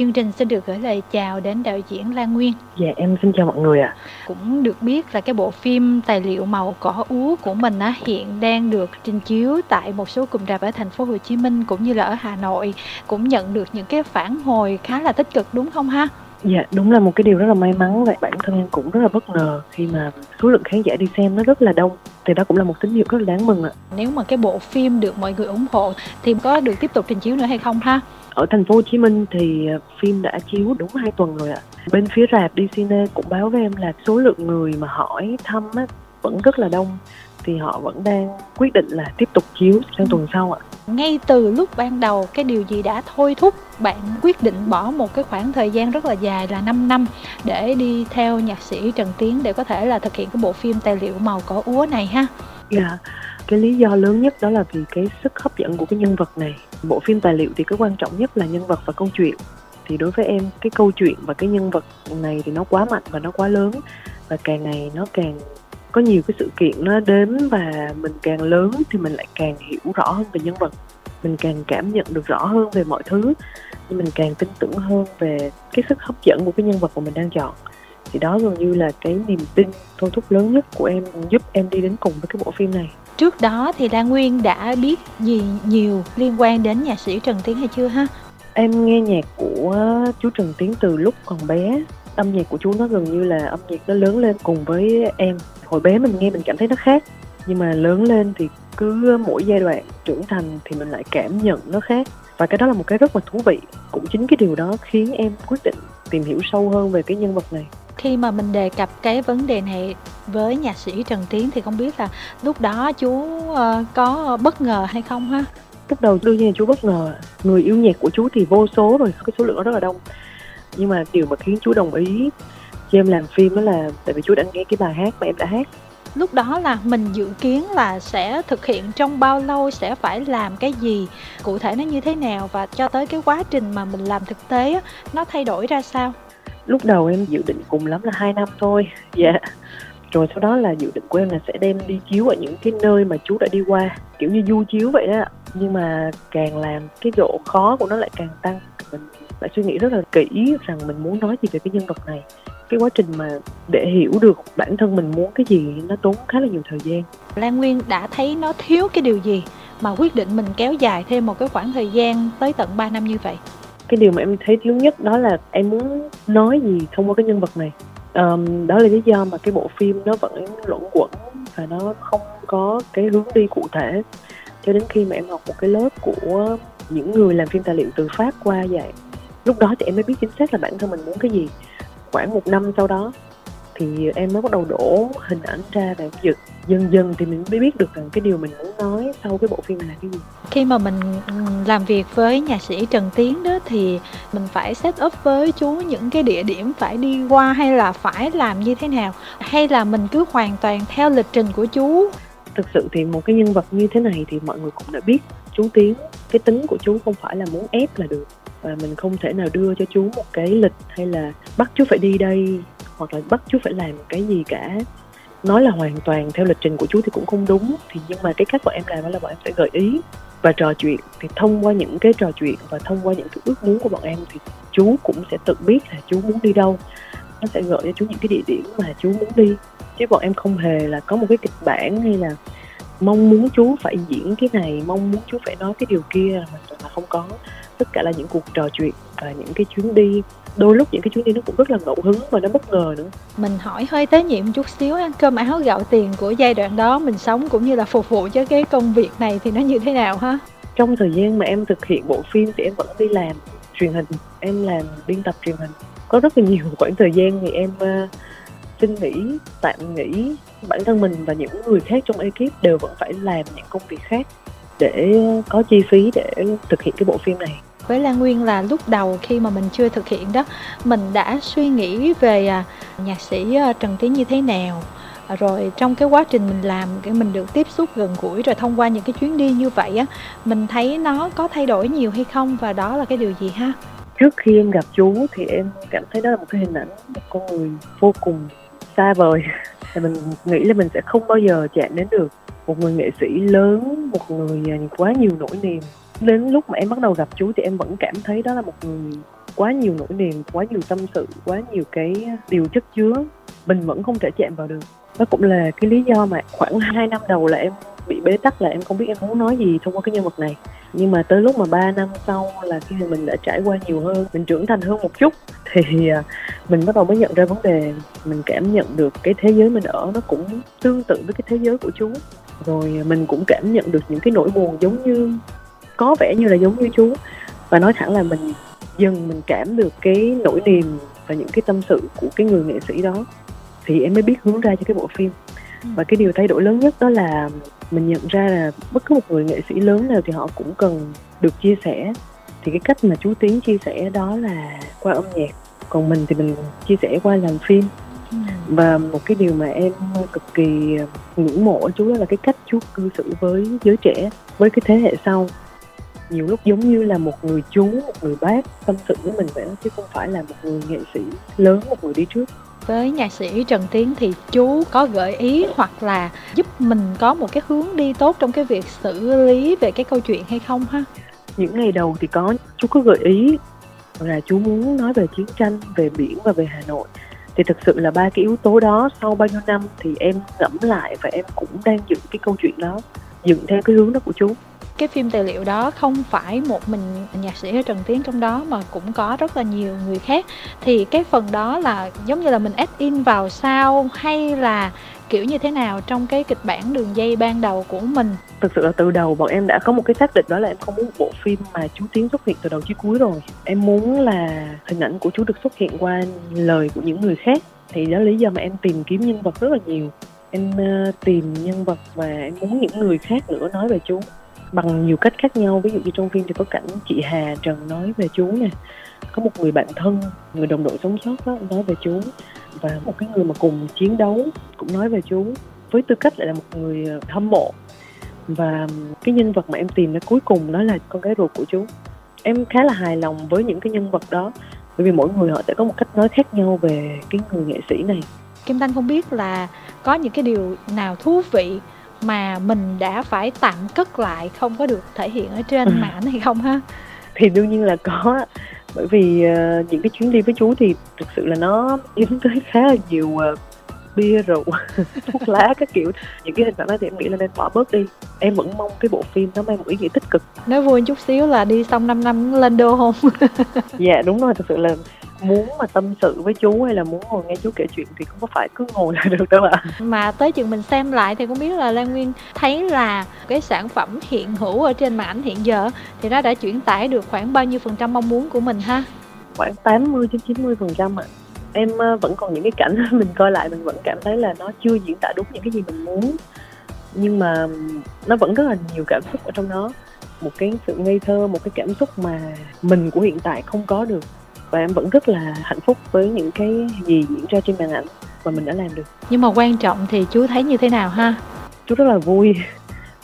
Chương trình xin được gửi lời chào đến đạo diễn Lan Nguyên. Dạ, em xin chào mọi người ạ. Cũng được biết là cái bộ phim tài liệu màu cỏ úa của mình á, hiện đang được trình chiếu tại một số cụm rạp ở thành phố Hồ Chí Minh cũng như là ở Hà Nội, cũng nhận được những cái phản hồi khá là tích cực đúng không ha? Dạ, đúng là một cái điều rất là may mắn, vậy bản thân em cũng rất là bất ngờ khi mà số lượng khán giả đi xem nó rất là đông. Thì đó cũng là một tín hiệu rất là đáng mừng ạ. Nếu mà cái bộ phim được mọi người ủng hộ thì có được tiếp tục trình chiếu nữa hay không ha? Ở thành phố Hồ Chí Minh thì phim đã chiếu đúng 2 tuần rồi ạ. Bên phía rạp DCine cũng báo với em là số lượng người mà hỏi thăm á, vẫn rất là đông. Thì họ vẫn đang quyết định là tiếp tục chiếu sang tuần sau ạ. Ngay từ lúc ban đầu, cái điều gì đã thôi thúc bạn quyết định bỏ một cái khoảng thời gian rất là dài là 5 năm để đi theo nhạc sĩ Trần Tiến để có thể là thực hiện cái bộ phim tài liệu màu cỏ úa này ha? Dạ, cái lý do lớn nhất đó là vì cái sức hấp dẫn của cái nhân vật này. Bộ phim tài liệu thì cái quan trọng nhất là nhân vật và câu chuyện. Thì đối với em, cái câu chuyện và cái nhân vật này thì nó quá mạnh và nó quá lớn. Và càng ngày nó càng có nhiều cái sự kiện nó đến, và mình càng lớn thì mình lại càng hiểu rõ hơn về nhân vật, mình càng cảm nhận được rõ hơn về mọi thứ, mình càng tin tưởng hơn về cái sức hấp dẫn của cái nhân vật mà mình đang chọn. Thì đó gần như là cái niềm tin thôi thúc lớn nhất của em, giúp em đi đến cùng với cái bộ phim này. Trước đó thì Lan Nguyên đã biết gì nhiều liên quan đến nhạc sĩ Trần Tiến hay chưa ha? Em nghe nhạc của chú Trần Tiến từ lúc còn bé. Âm nhạc của chú nó gần như là âm nhạc nó lớn lên cùng với em. Hồi bé mình nghe mình cảm thấy nó khác, nhưng mà lớn lên thì cứ mỗi giai đoạn trưởng thành thì mình lại cảm nhận nó khác. Và cái đó là một cái rất là thú vị. Cũng chính cái điều đó khiến em quyết định tìm hiểu sâu hơn về cái nhân vật này. Khi mà mình đề cập cái vấn đề này với nhạc sĩ Trần Tiến thì không biết là lúc đó chú có bất ngờ hay không ha? Lúc đầu đương nhiên là chú bất ngờ. Người yêu nhạc của chú thì vô số rồi, cái số lượng nó rất là đông. Nhưng mà điều mà khiến chú đồng ý cho em làm phim đó là tại vì chú đã nghe cái bài hát mà em đã hát. Lúc đó là mình dự kiến là sẽ thực hiện trong bao lâu, sẽ phải làm cái gì, cụ thể nó như thế nào, và cho tới cái quá trình mà mình làm thực tế nó thay đổi ra sao? Lúc đầu em dự định cùng lắm là 2 năm thôi. Dạ. Rồi sau đó là dự định của em là sẽ đem đi chiếu ở những cái nơi mà chú đã đi qua, kiểu như du chiếu vậy đó. Nhưng mà càng làm cái độ khó của nó lại càng tăng. Mình lại suy nghĩ rất là kỹ rằng mình muốn nói gì về cái nhân vật này. Cái quá trình mà để hiểu được bản thân mình muốn cái gì nó tốn khá là nhiều thời gian. Lan Nguyên đã thấy nó thiếu cái điều gì mà quyết định mình kéo dài thêm một cái khoảng thời gian tới tận 3 năm như vậy? Cái điều mà em thấy thiếu nhất đó là em muốn nói gì thông qua cái nhân vật này. Đó là lý do mà cái bộ phim nó vẫn luẩn quẩn và nó không có cái hướng đi cụ thể. Cho đến khi mà em học một cái lớp của những người làm phim tài liệu từ Pháp qua vậy, lúc đó thì em mới biết chính xác là bản thân mình muốn cái gì. Khoảng 1 năm sau đó thì em mới bắt đầu đổ hình ảnh ra và dựng. Dần dần thì mình mới biết được rằng cái điều mình muốn nói sau cái bộ phim này là cái gì. Khi mà mình làm việc với nhạc sĩ Trần Tiến đó thì mình phải set up với chú những cái địa điểm phải đi qua hay là phải làm như thế nào? Hay là mình cứ hoàn toàn theo lịch trình của chú? Thực sự thì một cái nhân vật như thế này thì mọi người cũng đã biết. Chú Tiến, cái tính của chú không phải là muốn ép là được. Và mình không thể nào đưa cho chú một cái lịch hay là bắt chú phải đi đây hoặc là bắt chú phải làm cái gì cả. Nói là hoàn toàn theo lịch trình của chú thì cũng không đúng. Thì nhưng mà cái cách bọn em làm đó là bọn em sẽ gợi ý và trò chuyện. Thì thông qua những cái trò chuyện và thông qua những cái ước muốn của bọn em thì chú cũng sẽ tự biết là chú muốn đi đâu. Nó sẽ gợi cho chú những cái địa điểm mà chú muốn đi. Chứ bọn em không hề là có một cái kịch bản hay là mong muốn chú phải diễn cái này, mong muốn chú phải nói cái điều kia, mà không có. Tất cả là những cuộc trò chuyện và những cái chuyến đi. Đôi lúc những cái chuyến đi nó cũng rất là ngẫu hứng và nó bất ngờ nữa. Mình hỏi hơi tế nhiệm chút xíu, ăn cơm áo gạo tiền của giai đoạn đó mình sống cũng như là phục vụ cho cái công việc này thì nó như thế nào ha? Trong thời gian mà em thực hiện bộ phim thì em vẫn đi làm truyền hình. Em làm biên tập truyền hình. Có rất là nhiều khoảng thời gian thì em xin nghỉ, tạm nghỉ. Bản thân mình và những người khác trong ekip đều vẫn phải làm những công việc khác để có chi phí để thực hiện cái bộ phim này. Với Lan Nguyên là lúc đầu khi mà mình chưa thực hiện đó, mình đã suy nghĩ về nhạc sĩ Trần Tiến như thế nào. Rồi trong cái quá trình mình làm, mình được tiếp xúc gần gũi, rồi thông qua những cái chuyến đi như vậy á, mình thấy nó có thay đổi nhiều hay không, và đó là cái điều gì ha? Trước khi em gặp chú thì em cảm thấy đó là một cái hình ảnh một con người vô cùng xa vời. Mình nghĩ là mình sẽ không bao giờ chạm đến được. Một người nghệ sĩ lớn, một người quá nhiều nỗi niềm. Đến lúc mà em bắt đầu gặp chú thì em vẫn cảm thấy đó là một người quá nhiều nỗi niềm, quá nhiều tâm sự, quá nhiều cái điều chất chứa, mình vẫn không thể chạm vào được. Đó cũng là cái lý do mà khoảng 2 năm đầu là em bị bế tắc, là em không biết em muốn nói gì thông qua cái nhân vật này. Nhưng mà tới lúc mà 3 năm sau, là khi mình đã trải qua nhiều hơn, mình trưởng thành hơn một chút, thì mình bắt đầu mới nhận ra vấn đề. Mình cảm nhận được cái thế giới mình ở nó cũng tương tự với cái thế giới của chú. Rồi mình cũng cảm nhận được những cái nỗi buồn giống như, có vẻ như là giống như chú. Và nói thẳng là mình dần mình cảm được cái nỗi niềm và những cái tâm sự của cái người nghệ sĩ đó, thì em mới biết hướng ra cho cái bộ phim. Và cái điều thay đổi lớn nhất đó là mình nhận ra là bất cứ một người nghệ sĩ lớn nào thì họ cũng cần được chia sẻ. Thì cái cách mà chú Tiến chia sẻ đó là qua âm nhạc, còn mình thì mình chia sẻ qua làm phim. Và một cái điều mà em cực kỳ ngưỡng mộ chú đó là cái cách chú cư xử với giới trẻ, với cái thế hệ sau. Nhiều lúc giống như là một người chú, một người bác tâm sự với mình vậy đó, chứ không phải là một người nghệ sĩ lớn, một người đi trước. Với nhạc sĩ Trần Tiến thì chú có gợi ý hoặc là giúp mình có một cái hướng đi tốt trong cái việc xử lý về cái câu chuyện hay không ha? Những ngày đầu thì có, chú có gợi ý là chú muốn nói về chiến tranh, về biển và về Hà Nội. Thì thực sự là ba cái yếu tố đó sau bao nhiêu năm thì em ngẫm lại và em cũng đang dựng cái câu chuyện đó, dựng theo cái hướng đó của chú. Cái phim tài liệu đó không phải một mình nhạc sĩ Trần Tiến trong đó mà cũng có rất là nhiều người khác. Thì cái phần đó là giống như là mình add in vào sao hay là kiểu như thế nào trong cái kịch bản đường dây ban đầu của mình? Thực sự là từ đầu bọn em đã có một cái xác định, đó là em không muốn bộ phim mà chú Tiến xuất hiện từ đầu chí cuối rồi. Em muốn là hình ảnh của chú được xuất hiện qua lời của những người khác. Thì đó là lý do mà em tìm kiếm nhân vật rất là nhiều. Em tìm nhân vật và em muốn những người khác nữa nói về chú bằng nhiều cách khác nhau. Ví dụ như trong phim thì có cảnh chị Hà Trần nói về chú nè, có một người bạn thân, người đồng đội sống sót đó nói về chú, và một cái người mà cùng chiến đấu cũng nói về chú, với tư cách lại là một người hâm mộ. Và cái nhân vật mà em tìm ra cuối cùng đó là con gái ruột của chú. Em khá là hài lòng với những cái nhân vật đó, bởi vì mỗi người họ sẽ có một cách nói khác nhau về cái người nghệ sĩ này. Kim Thanh không biết là có những cái điều nào thú vị mà mình đã phải tạm cất lại, không có được thể hiện ở trên mảng này không ha? Thì đương nhiên là có. Bởi vì những cái chuyến đi với chú thì thực sự là nó dính tới khá là nhiều bia rượu, thuốc lá các kiểu. Những cái hình ảnh đó thì em nghĩ là nên bỏ bớt đi. Em vẫn mong cái bộ phim nó mang một ý nghĩa tích cực. Nói vui chút xíu là đi xong 5 năm lên đô không? Dạ đúng rồi, thực sự là muốn mà tâm sự với chú hay là muốn ngồi nghe chú kể chuyện thì cũng có phải cứ ngồi là được đâu ạ. Mà tới chừng mình xem lại thì cũng biết là Lan Nguyên thấy là cái sản phẩm hiện hữu ở trên màn ảnh hiện giờ thì nó đã chuyển tải được khoảng bao nhiêu phần trăm mong muốn của mình ha? Khoảng 80-90% ạ. Em vẫn còn những cái cảnh mình coi lại mình vẫn cảm thấy là nó chưa diễn tả đúng những cái gì mình muốn, nhưng mà nó vẫn rất là nhiều cảm xúc ở trong đó. Một cái sự ngây thơ, một cái cảm xúc mà mình của hiện tại không có được. Và em vẫn rất là hạnh phúc với những cái gì diễn ra trên màn ảnh mà mình đã làm được. Nhưng mà quan trọng thì chú thấy như thế nào ha? Chú rất là vui.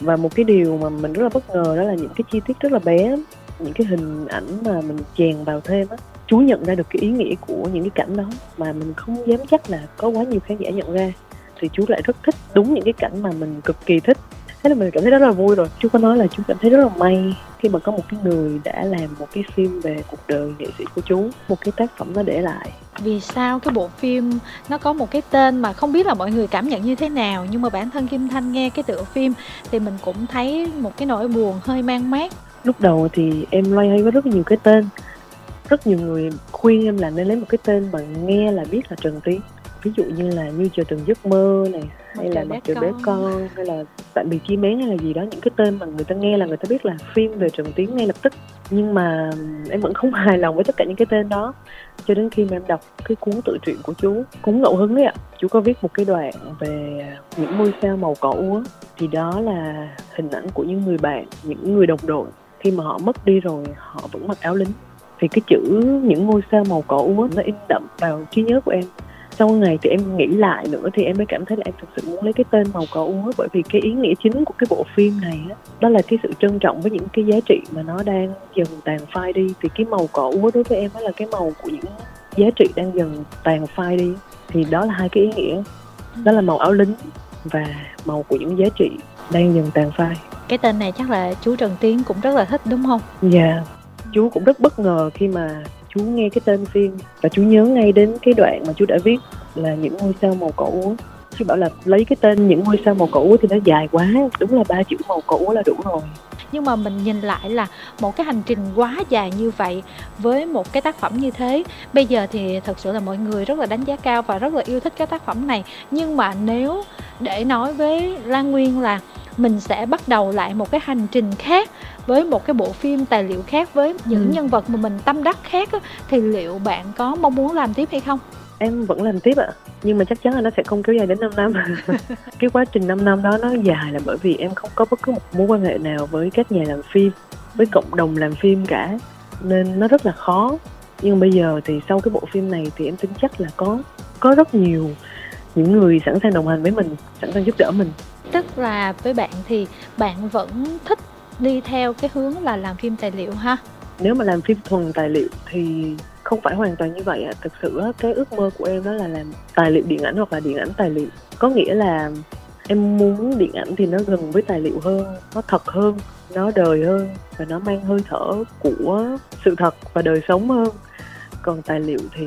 Và một cái điều mà mình rất là bất ngờ đó là những cái chi tiết rất là bé, những cái hình ảnh mà mình chèn vào thêm á, chú nhận ra được cái ý nghĩa của những cái cảnh đó mà mình không dám chắc là có quá nhiều khán giả nhận ra. Thì chú lại rất thích đúng những cái cảnh mà mình cực kỳ thích. Thế là mình cảm thấy rất là vui rồi. Chú có nói là chú cảm thấy rất là may khi mà có một cái người đã làm một cái phim về cuộc đời nghệ sĩ của chú, một cái tác phẩm nó để lại. Vì sao cái bộ phim nó có một cái tên mà không biết là mọi người cảm nhận như thế nào, nhưng mà bản thân Kim Thanh nghe cái tựa phim thì mình cũng thấy một cái nỗi buồn hơi man mác. Lúc đầu thì em loay hoay với rất nhiều cái tên. Rất nhiều người khuyên em là nên lấy một cái tên mà nghe là biết là Trần Tiến. Ví dụ như là Như Chờ Từng Giấc Mơ này, hay là Mặt Trời Bé Con, hay là Tạm Biệt Chim Én hay là gì đó. Những cái tên mà người ta nghe là người ta biết là phim về Trần Tiến ngay lập tức. Nhưng mà em vẫn không hài lòng với tất cả những cái tên đó, cho đến khi mà em đọc cái cuốn tự truyện của chú, cuốn ngẫu hứng đấy ạ. Chú có viết một cái đoạn về những ngôi sao màu cỏ úa. Thì đó là hình ảnh của những người bạn, những người đồng đội. Khi mà họ mất đi rồi, họ vẫn mặc áo lính. Thì cái chữ những ngôi sao màu cỏ úa nó in đậm vào trí nhớ của em. Sau ngày thì em nghĩ lại nữa thì em mới cảm thấy là em thực sự muốn lấy cái tên màu cỏ úa, bởi vì cái ý nghĩa chính của cái bộ phim này đó là cái sự trân trọng với những cái giá trị mà nó đang dần tàn phai đi. Thì cái màu cỏ úa đối với em đó là cái màu của những giá trị đang dần tàn phai đi. Thì đó là hai cái ý nghĩa, đó là màu áo lính và màu của những giá trị đang dần tàn phai. Cái tên này chắc là chú Trần Tiến cũng rất là thích đúng không? Dạ, chú cũng rất bất ngờ khi mà chú nghe cái tên phim và chú nhớ ngay đến cái đoạn mà chú đã viết là những ngôi sao màu cỏ úa. Chú bảo là lấy cái tên những ngôi sao màu cỏ úa thì nó dài quá, đúng là 3 chữ màu cỏ úa là đủ rồi. Nhưng mà mình nhìn lại là một cái hành trình quá dài như vậy với một cái tác phẩm như thế. Bây giờ thì thật sự là mọi người rất là đánh giá cao và rất là yêu thích cái tác phẩm này. Nhưng mà nếu để nói với Lan Nguyên là mình sẽ bắt đầu lại một cái hành trình khác với một cái bộ phim tài liệu khác, với những nhân vật mà mình tâm đắc khác á, thì liệu bạn có mong muốn làm tiếp hay không? Em vẫn làm tiếp ạ, nhưng mà chắc chắn là nó sẽ không kéo dài đến 5 năm. Cái quá trình 5 năm đó nó dài là bởi vì em không có bất cứ một mối quan hệ nào với các nhà làm phim, với cộng đồng làm phim cả, nên nó rất là khó. Nhưng bây giờ thì sau cái bộ phim này thì em tin chắc là có rất nhiều những người sẵn sàng đồng hành với mình, sẵn sàng giúp đỡ mình. Tức là với bạn thì bạn vẫn thích đi theo cái hướng là làm phim tài liệu ha? Nếu mà làm phim thuần tài liệu thì không phải hoàn toàn như vậy ạ. Thực sự cái ước mơ của em đó là làm tài liệu điện ảnh hoặc là điện ảnh tài liệu. Có nghĩa là em muốn điện ảnh thì nó gần với tài liệu hơn, nó thật hơn, nó đời hơn và nó mang hơi thở của sự thật và đời sống hơn. Còn tài liệu thì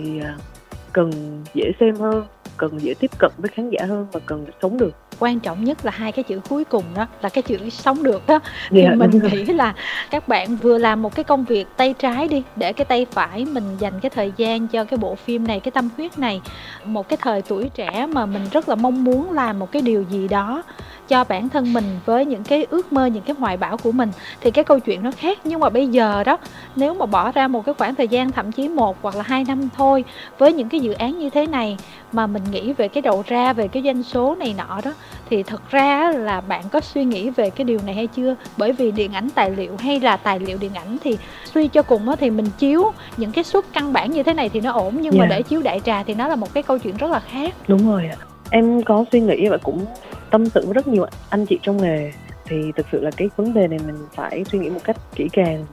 cần dễ xem hơn, cần dễ tiếp cận với khán giả hơn và cần sống được. Quan trọng nhất là 2 cái chữ cuối cùng đó, là cái chữ sống được đó. Thì mình nghĩ là các bạn vừa làm một cái công việc tay trái đi, để cái tay phải mình dành cái thời gian cho cái bộ phim này, cái tâm huyết này. Một cái thời tuổi trẻ mà mình rất là mong muốn làm một cái điều gì đó cho bản thân mình với những cái ước mơ, những cái hoài bão của mình, thì cái câu chuyện nó khác. Nhưng mà bây giờ đó, nếu mà bỏ ra một cái khoảng thời gian thậm chí 1 hoặc là 2 năm thôi với những cái dự án như thế này, mà mình nghĩ về cái đầu ra, về cái doanh số này nọ đó, thì thật ra là bạn có suy nghĩ về cái điều này hay chưa? Bởi vì điện ảnh tài liệu hay là tài liệu điện ảnh thì suy cho cùng thì mình chiếu những cái suất căn bản như thế này thì nó ổn, nhưng mà để chiếu đại trà thì nó là một cái câu chuyện rất là khác. Đúng rồi ạ. Em có suy nghĩ và cũng tâm sự với rất nhiều anh chị trong nghề, thì thực sự là cái vấn đề này mình phải suy nghĩ một cách kỹ càng.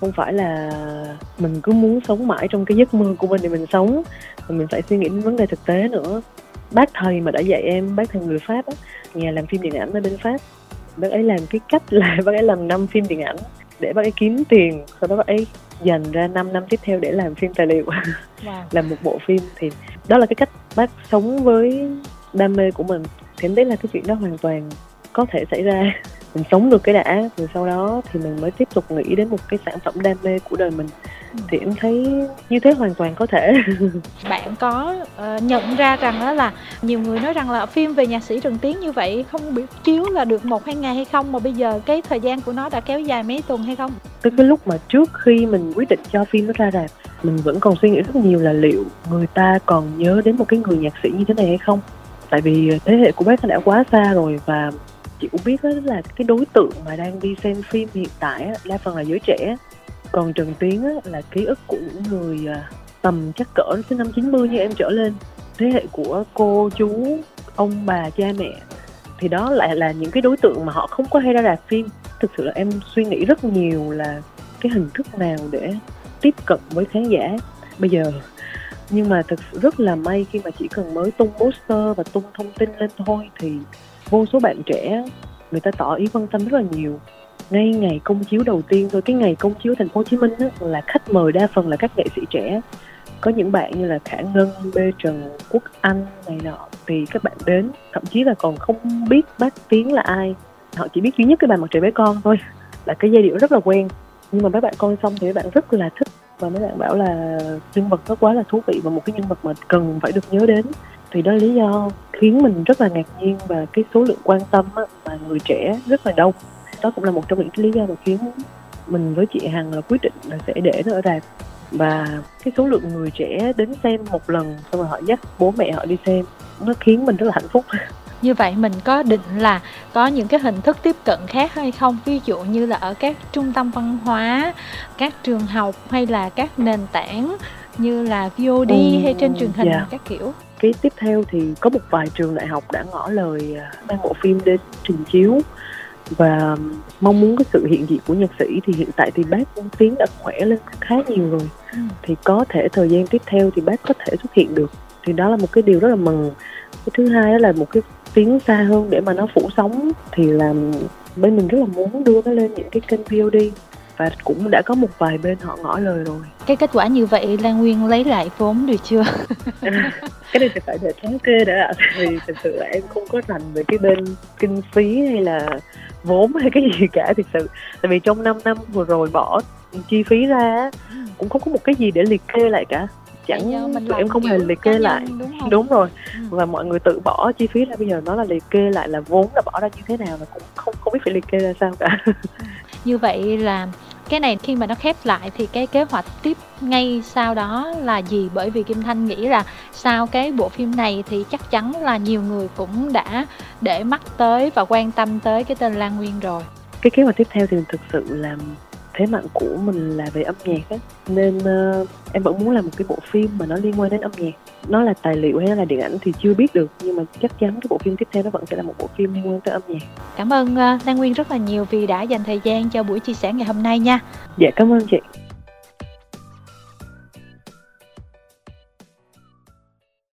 Không phải là mình cứ muốn sống mãi trong cái giấc mơ của mình thì mình sống, mà mình phải suy nghĩ đến vấn đề thực tế nữa. Bác thầy mà đã dạy em, bác thầy người Pháp, nhà làm phim điện ảnh ở bên Pháp, bác ấy làm cái cách là bác ấy làm 5 phim điện ảnh để bác ấy kiếm tiền, sau đó bác ấy dành ra 5 năm tiếp theo để làm phim tài liệu. Wow. Làm một bộ phim, thì đó là cái cách bác sống với đam mê của mình. Thế đấy là cái chuyện đó hoàn toàn có thể xảy ra. Mình sống được cái đã, rồi sau đó thì mình mới tiếp tục nghĩ đến một cái sản phẩm đam mê của đời mình. Thì em thấy như thế hoàn toàn có thể. Bạn có nhận ra rằng đó là nhiều người nói rằng là phim về nhạc sĩ Trần Tiến như vậy không biết chiếu là được 1-2 ngày hay không, mà bây giờ cái thời gian của nó đã kéo dài mấy tuần hay không? Tới cái lúc mà trước khi mình quyết định cho phim nó ra rạp, mình vẫn còn suy nghĩ rất nhiều là liệu người ta còn nhớ đến một cái người nhạc sĩ như thế này hay không. Tại vì thế hệ của bác đã quá xa rồi, và chị cũng biết đó là cái đối tượng mà đang đi xem phim hiện tại đa phần là giới trẻ. Còn Trần Tiến là ký ức của những người tầm chắc cỡ sinh năm 90 như em trở lên. Thế hệ của cô, chú, ông, bà, cha mẹ, thì đó lại là những cái đối tượng mà họ không có hay ra rạp phim. Thực sự là em suy nghĩ rất nhiều là cái hình thức nào để tiếp cận với khán giả bây giờ. Nhưng mà thực sự rất là may khi mà chỉ cần mới tung poster và tung thông tin lên thôi thì vô số bạn trẻ người ta tỏ ý quan tâm rất là nhiều. Ngay ngày công chiếu đầu tiên thôi, cái ngày công chiếu Thành phố Hồ Chí Minh á, là khách mời đa phần là các nghệ sĩ trẻ. Có những bạn như là Khả Ngân, Bê Trần, Quốc Anh này nọ, thì các bạn đến thậm chí là còn không biết bác Tiến là ai. Họ chỉ biết duy nhất cái bài Mặt Trời Bé Con thôi, là cái giai điệu rất là quen. Nhưng mà mấy bạn coi xong thì mấy bạn rất là thích, và mấy bạn bảo là nhân vật nó quá là thú vị và một cái nhân vật mà cần phải được nhớ đến. Thì đó là lý do khiến mình rất là ngạc nhiên, và cái số lượng quan tâm á, mà người trẻ rất là đông. Đó cũng là một trong những lý do mà khiến mình với chị Hằng là quyết định là sẽ để nó ở rạp. Và cái số lượng người trẻ đến xem một lần, xong rồi họ dắt bố mẹ họ đi xem, nó khiến mình rất là hạnh phúc. Như vậy mình có định là có những cái hình thức tiếp cận khác hay không? Ví dụ như là ở các trung tâm văn hóa, các trường học, hay là các nền tảng như là VOD hay trên truyền hình các kiểu. Cái tiếp theo thì có một vài trường đại học đã ngỏ lời mang bộ phim đến trình chiếu và mong muốn cái sự hiện diện của nhạc sĩ. Thì hiện tại thì bác Tiến đã khỏe lên khá nhiều rồi, thì có thể thời gian tiếp theo thì bác có thể xuất hiện được, thì đó là một cái điều rất là mừng. Cái thứ hai đó là một cái tiếng xa hơn để mà nó phủ sóng, thì là bên mình rất là muốn đưa nó lên những cái kênh VOD. và cũng đã có một vài bên họ ngỏ lời rồi. Cái kết quả như vậy Lan Nguyên lấy lại vốn được chưa? Cái này thì phải để thống kê đã, vì thực sự là em không có rành về cái bên kinh phí hay là vốn hay cái gì cả thực sự. Tại vì trong 5 năm vừa rồi bỏ chi phí ra cũng không có một cái gì để liệt kê lại cả. Tụi em không hề liệt kê lại, đúng rồi. Và mọi người tự bỏ chi phí ra, bây giờ nó là liệt kê lại là vốn là bỏ ra như thế nào mà cũng không biết phải liệt kê ra sao cả. Như vậy là cái này khi mà nó khép lại thì cái kế hoạch tiếp ngay sau đó là gì? Bởi vì Kim Thanh nghĩ là sau cái bộ phim này thì chắc chắn là nhiều người cũng đã để mắt tới và quan tâm tới cái tên Lan Nguyên rồi. Cái kế hoạch tiếp theo thì mình thực sự là thế mạnh của mình là về âm nhạc ấy. Nên em vẫn muốn làm một cái bộ phim mà nó liên quan đến âm nhạc. Nó là tài liệu hay là điện ảnh thì chưa biết được, nhưng mà chắc chắn cái bộ phim tiếp theo nó vẫn sẽ là một bộ phim liên quan tới âm nhạc. Cảm ơn Lan Nguyên rất là nhiều vì đã dành thời gian cho buổi chia sẻ ngày hôm nay nha. Dạ cảm ơn chị.